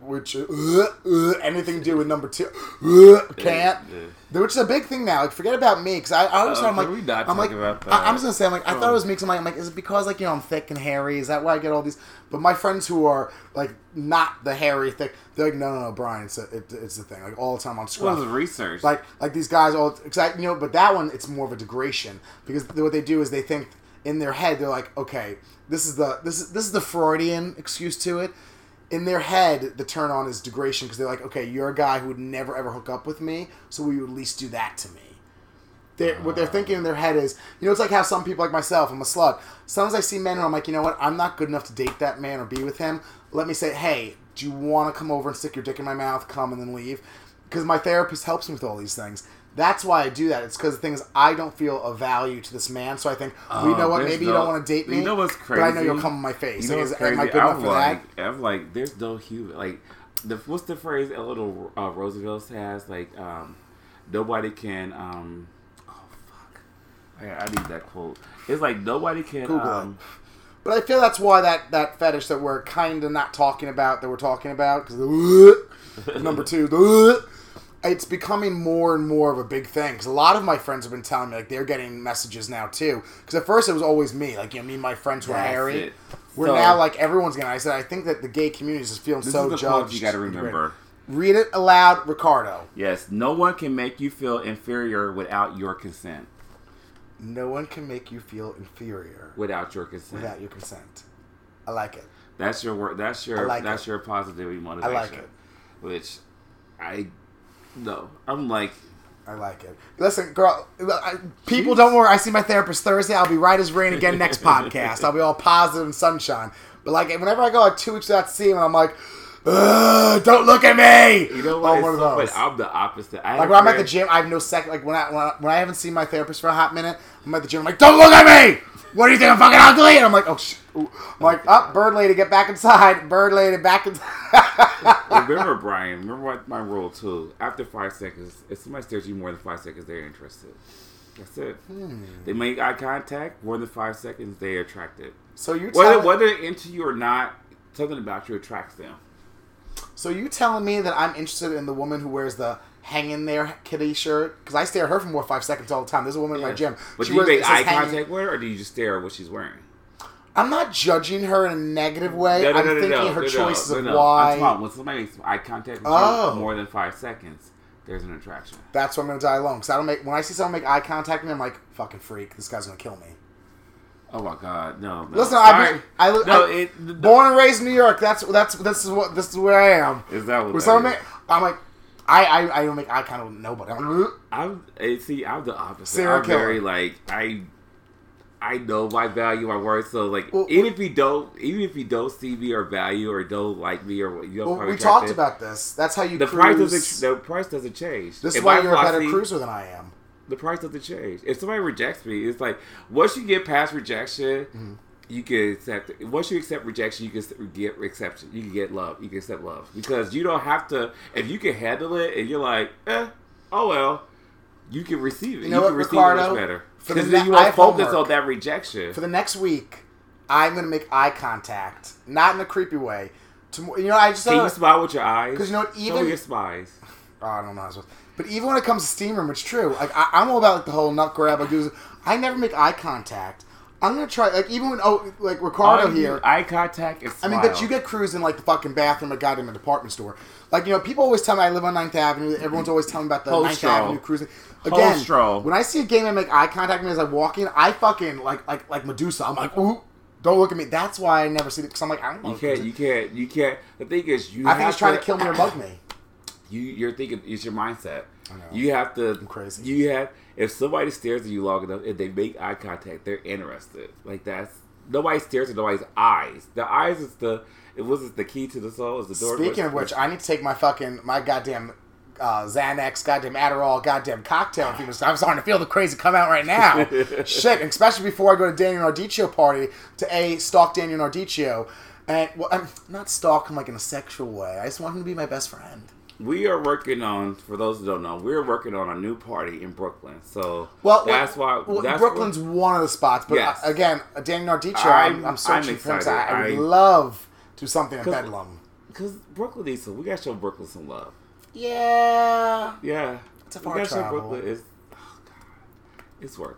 which anything to do with number two, can't. Which is a big thing now. Like, forget about me, because I always thought, I'm just gonna say, I thought it was me, because I'm like, is it because, like, you know, I'm thick and hairy? Is that why I get all these? But my friends who are like not the hairy thick, they're like, no, Brian, it's a thing. Like all the time on Scruff. Well, the research. Like these guys all, cause you know, but that one, it's more of a degradation, because what they do is they think in their head, they're like, okay. This is the Freudian excuse to it. In their head, the turn on is degradation, because they're like, okay, you're a guy who would never ever hook up with me, so will you at least do that to me? What they're thinking in their head is, you know, it's like how some people, like myself, I'm a slut. Sometimes I see men who I'm like, you know what, I'm not good enough to date that man or be with him. Let me say, hey, do you want to come over and stick your dick in my mouth, come and then leave? Because my therapist helps me with all these things. That's why I do that. It's because the thing is, I don't feel a value to this man, so I think, you know what, maybe you don't want to date me, you know what's crazy? But I know you'll come in my face. You know what's crazy? Am I good enough for that? I'm like, there's no human, like, what's the phrase little Roosevelt has, like, nobody can, oh, fuck. I need that quote. It's like, nobody can, Google it. But I feel that's why that fetish that we're kind of not talking about, that we're talking about, because the number two, it's becoming more and more of a big thing, because a lot of my friends have been telling me, like, they're getting messages now too, because at first it was always me, like, you know, me and my friends were hairy. We're so, now, like, everyone's getting. I said, I think that the gay community is feeling so judged. This is the quote you gotta remember. Read it aloud, Ricardo. Yes, no one can make you feel inferior without your consent. No one can make you feel inferior without your consent. Without your consent. I like it. That's your work. That's your positivity motivation. I like it. Which I. No, I'm like... I like it. Listen, girl, people, don't worry. I see my therapist Thursday. I'll be right as rain again next podcast. I'll be all positive and sunshine. But, like, whenever I go, like, 2 weeks without seeing him, I'm like, ugh, don't look at me! You know what? I'm the opposite. I'm at the gym, I have no second... Like, when I haven't seen my therapist for a hot minute, I'm at the gym, I'm like, don't look at me! What do you think? I'm fucking ugly! And I'm like, oh, shit. I'm like, up, bird lady, get back inside. Bird lady, back inside. Remember, Brian, what my rule, too. After 5 seconds, if somebody stares at you more than 5 seconds, they're interested. That's it. They make eye contact. More than 5 seconds, they're attracted. So you whether they're into you or not, something about you attracts them. So you telling me that I'm interested in the woman who wears the hang in there kitty shirt? Because I stare at her for more than 5 seconds all the time. There's a woman in my gym. But do you make eye contact with her, or do you just stare at what she's wearing? I'm not judging her in a negative way. I'm thinking her choices of why. I'm talking, when somebody makes eye contact with you more than 5 seconds, there's an attraction. That's why I'm going to die alone. Because when I see someone make eye contact with me, I'm like, fucking freak. This guy's going to kill me. Oh my God, no. Listen, born and raised in New York. This is where I am. Is that what that is? I'm like, I don't make eye contact with nobody. I'm the opposite. Sarah I'm Killer. Very like I know my value, my worth. So like, even if you don't see me or value or don't like me or you don't. Well, we talked about this. That's how you. The price doesn't change. This is why you're a better cruiser than I am. The price doesn't change. If somebody rejects me, it's like, once you get past rejection, you can accept it. Once you accept rejection, you can get acceptance. You can get love. You can accept love. Because you don't have to, if you can handle it and you're like, oh well, you can receive it. You know what, Ricardo, receive it much better. Because then you won't focus on that rejection. For the next week, I'm going to make eye contact. Not in a creepy way. Can you spy with your eyes? Because even show your spies. I don't know how to. But even when it comes to Steam Room, it's true. Like I'm all about the whole nut grab. I never make eye contact. I'm gonna try. Like even when Ricardo here, eye contact is. I mean, but you get cruising like the fucking bathroom at goddamn department store. Like people always tell me I live on 9th Avenue. Everyone's always telling me about the 9th Avenue cruising. Again, when I see a game and make eye contact with me as I walk in, I fucking like Medusa. I'm like, ooh. Don't look at me. That's why I never see it because I'm like, I don't know. You can't. The thing is, I think he's trying to kill me or bug me. You're thinking it's your mindset. I know. You have to. I'm crazy. If somebody stares at you long enough, if they make eye contact, they're interested. Like nobody stares at nobody's eyes. The eyes is the key to the soul. Is the door. Speaking of which, I need to take my goddamn Xanax, goddamn Adderall, goddamn cocktail. I'm starting to feel the crazy come out right now. Shit, especially before I go to Daniel Nardicio party stalk Daniel Nardicio, and I'm not stalk him like in a sexual way. I just want him to be my best friend. We are working on, for those who don't know, a new party in Brooklyn. So Brooklyn's one of the spots. But yes. Again, Daniel Nardicio, I'm searching for him. I would love to do something at Bedlam because Brooklyn needs some. We gotta show Brooklyn some love. Yeah. It's a far travel. Brooklyn is, oh God, it's worth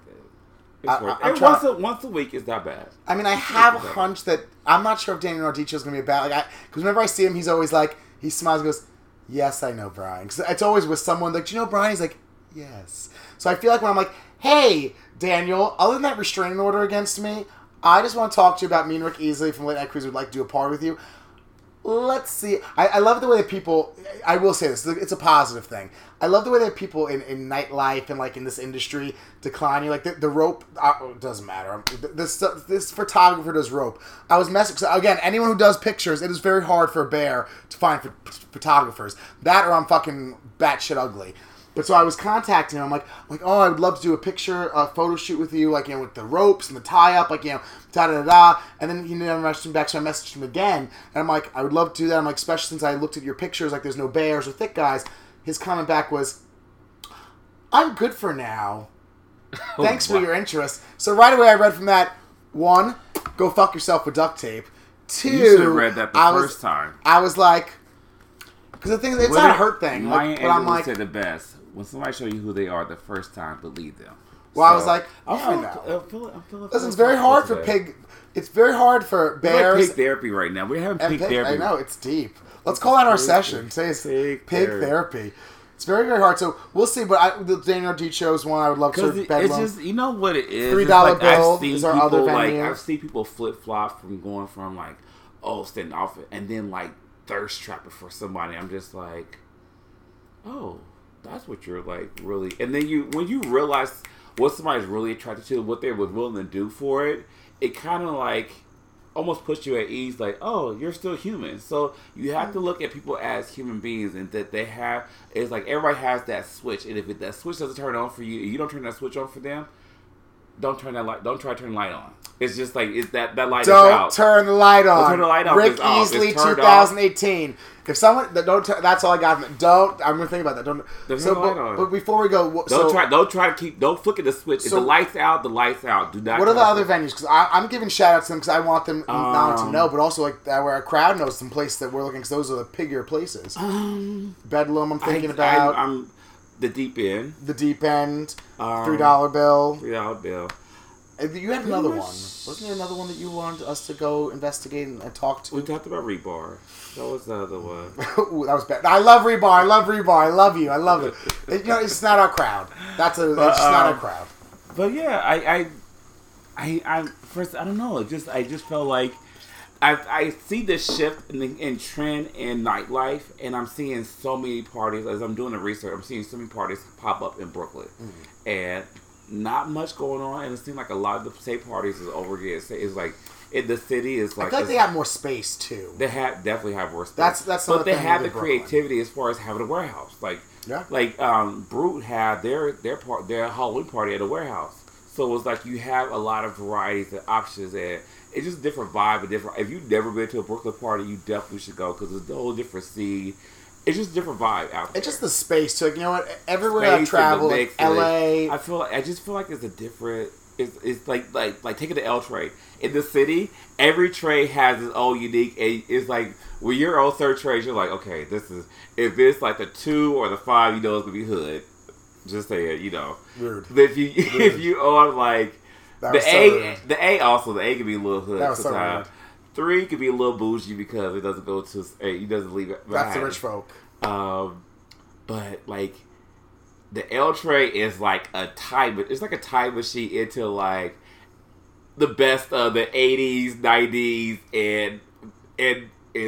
it. Once a week is not bad. I mean, I have a hunch that I'm not sure if Daniel Nardicio is going to be bad. Because whenever I see him, he's always like, he smiles and goes, "Yes, I know, Brian." Because it's always with someone like, "Do you know Brian?" He's like, "Yes." So I feel like when I'm like, "Hey, Daniel, other than that restraining order against me, I just want to talk to you about me and Rick Easley from Late Night Cruising would like to do a party with you." Let's see. I love the way that people, I will say this, it's a positive thing. I love the way that people in nightlife and in this industry decline you. Like the rope, doesn't matter. This photographer does rope. I was messing, again, anyone who does pictures, it is very hard for a bear to find photographers. That or I'm fucking batshit ugly. But so I was contacting him. I'm like, "Oh, I would love to do a photo shoot with you, with the ropes and the tie up, da-da-da-da. And then he never messaged me back, so I messaged him again. And I'm like, "I would love to do that." I'm like, "Especially since I looked at your pictures, there's no bears or thick guys." His comment back was, "I'm good for now. Thanks for your interest." So right away I read from that, 1, go fuck yourself with duct tape. 2, you should have read that first time. I was like, because the thing is, it's not a hurt thing. But I'm like, the best. When somebody show you who they are the first time, believe them. Well, so, I was like, I know. Listen, it's very hard for pig. It's very hard for bears. We're like pig therapy right now. We're having pig therapy. I know, it's deep. Let's call that our session. Say it's pig therapy. It's very, very hard. So we'll see. But the Daniel D shows one I would love to. It's just, you know what it is. $3 Bill is our other venue. I've seen people flip flop from going from standing off and then thirst trapping for somebody. I'm just like, oh. That's what you're really, and then when you realize what somebody's really attracted to, what they were willing to do for it, it kind of almost puts you at ease. Like, oh, you're still human, so you have to look at people as human beings, and that they have. It's like everybody has that switch, and if that switch doesn't turn on for you, and you don't turn that switch on for them, don't turn that light. Don't try to turn the light on. It's just it's that light. Don't turn the light on. Don't turn the light on. Rick Easley, 2018. If someone that's all I got. Don't. I'm gonna think about that. Don't. But before we go, don't flick at the switch. If the light's out, the light's out. Do not. What are the other venues? Because I'm giving shout outs to them because I want them not to know, but also where our crowd knows some place that we're looking. Because those are the piggier places. Bedlam. I'm thinking about. The Deep End. $3 Bill. You had another one. Wasn't there another one that you wanted us to go investigate and talk to? We talked about Rebar. That was the other one. Ooh, that was bad. I love Rebar. I love you. I love it. It's not our crowd. It's not our crowd. But yeah, I don't know. I just felt like I see this shift in trend in nightlife, and I'm seeing so many parties. As I'm doing the research, I'm seeing so many parties pop up in Brooklyn, and not much going on. And it seems like a lot of the same parties is over here. It's like in the city is like. I feel like they have more space too. They definitely have more space. That's but they have the creativity as far as having a warehouse. Brute had their Halloween party at a warehouse. So it's like you have a lot of varieties and options and. It's just a different vibe, If you've never been to a Brooklyn party, you definitely should go because it's a whole different scene. It's just a different vibe out there. It's just the space. So, everywhere I travel, LA. I just feel like it's a different it's like taking the L tray. In the city, every tray has its own unique, and it's like when you're on third trades, you're like, okay, this is, if it's like the 2 or the 5, you know it's gonna be hood. Just saying, you know. Weird. But if you on like that, the A can be a little hood sometimes. So 3 could be a little bougie because it doesn't go to, it doesn't leave it behind. That's the rich folk. But like the L tray is like a time, it's like a time machine into like the best of the 80s, 90s, and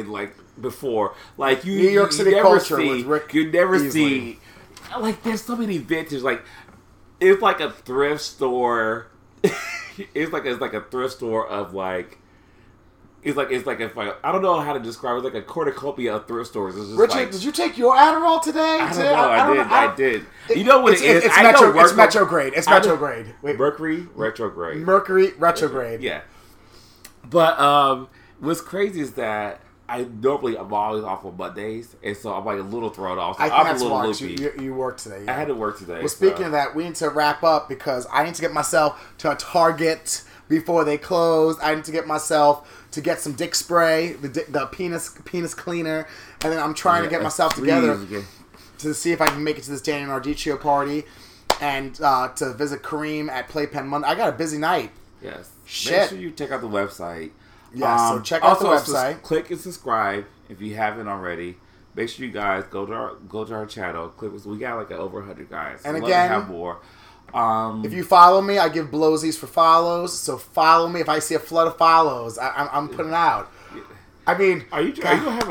like before. Like you, New York City culture with Rick Easley. You never see, like there's so many vintage, like it's like a thrift store. it's like a thrift store of like, I don't know how to describe it. It's like a cornucopia of thrift stores. It's just Richard, like, did you take your Adderall today? I did. You know what it is? It's retrograde. It's retrograde. Wait. Mercury Retrograde. Yeah. But what's crazy is that I'm always off on Mondays, and so I'm like a little thrown off. So I'm a little loopy. You worked today. Yeah. I had to work today. Well, speaking of that, we need to wrap up because I need to get myself to a Target before they closed. I need to get myself to get some dick spray, the penis cleaner, and then I'm trying to get myself together to see if I can make it to this Daniel Nardicio party and to visit Kareem at Playpen Monday. I got a busy night. Yes. Shit. Make sure you check out the website. Yeah, so check out the website. Click and subscribe if you haven't already. Make sure you guys go to our channel. We got like over 100 guys. And again, have more. If you follow me, I give blowsies for follows. So follow me. If I see a flood of follows, I'm putting out. I mean, are you gonna have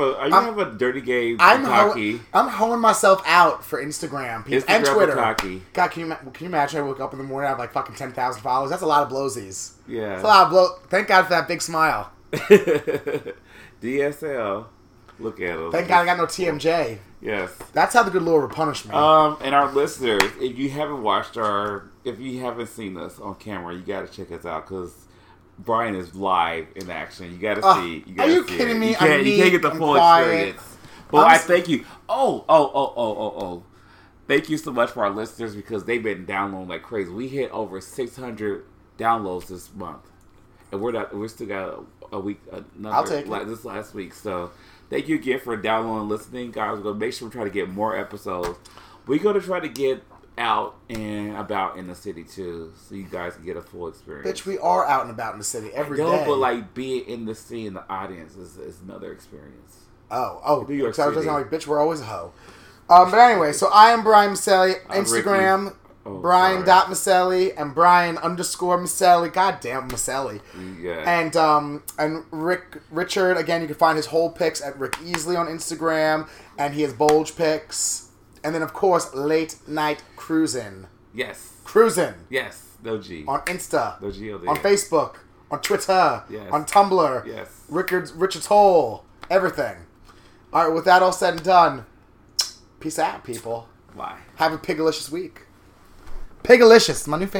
a dirty gay bukkake? I'm hoeing myself out for Instagram, people, and Twitter. Bukkake. God, can you imagine? I woke up in the morning, I have like fucking 10,000 followers. That's a lot of blowsies. Yeah, that's a lot of blow. Thank God for that big smile. DSL. Look at him. Thank God I got no TMJ. Yes. That's how the good Lord will punish me. And our listeners, if you haven't seen us on camera, you got to check us out because Brian is live in action. You got to see. Are you kidding me? You can't get the full experience. But I thank you. Oh. Thank you so much for our listeners because they've been downloading like crazy. We hit over 600 downloads this month. And we're still got a week, this last week. So thank you again for downloading and listening, guys. We're going to make sure we try to get more episodes. We're going to try to get out and about in the city, too, so you guys can get a full experience. Bitch, we are out and about in the city every day. But, like, being in the city in the audience is another experience. Oh. New York City. Like, bitch, we're always a hoe. But anyway, so I am Brian Maselli. Instagram, Brian.Maselli and Brian_Maselli. Goddamn Maselli. Yeah. And Richard, again, you can find his whole pics at Rick Easley on Instagram, and he has bulge pics. And then, of course, Late Night Cruising. Yes. Cruising. Yes. No G. On Insta. No G. On Facebook. On Twitter. Yes. On Tumblr. Yes. Richard's Hole. Everything. All right, with that all said and done, peace out, people. Bye. Have a pigalicious week. Pigalicious, my new favorite.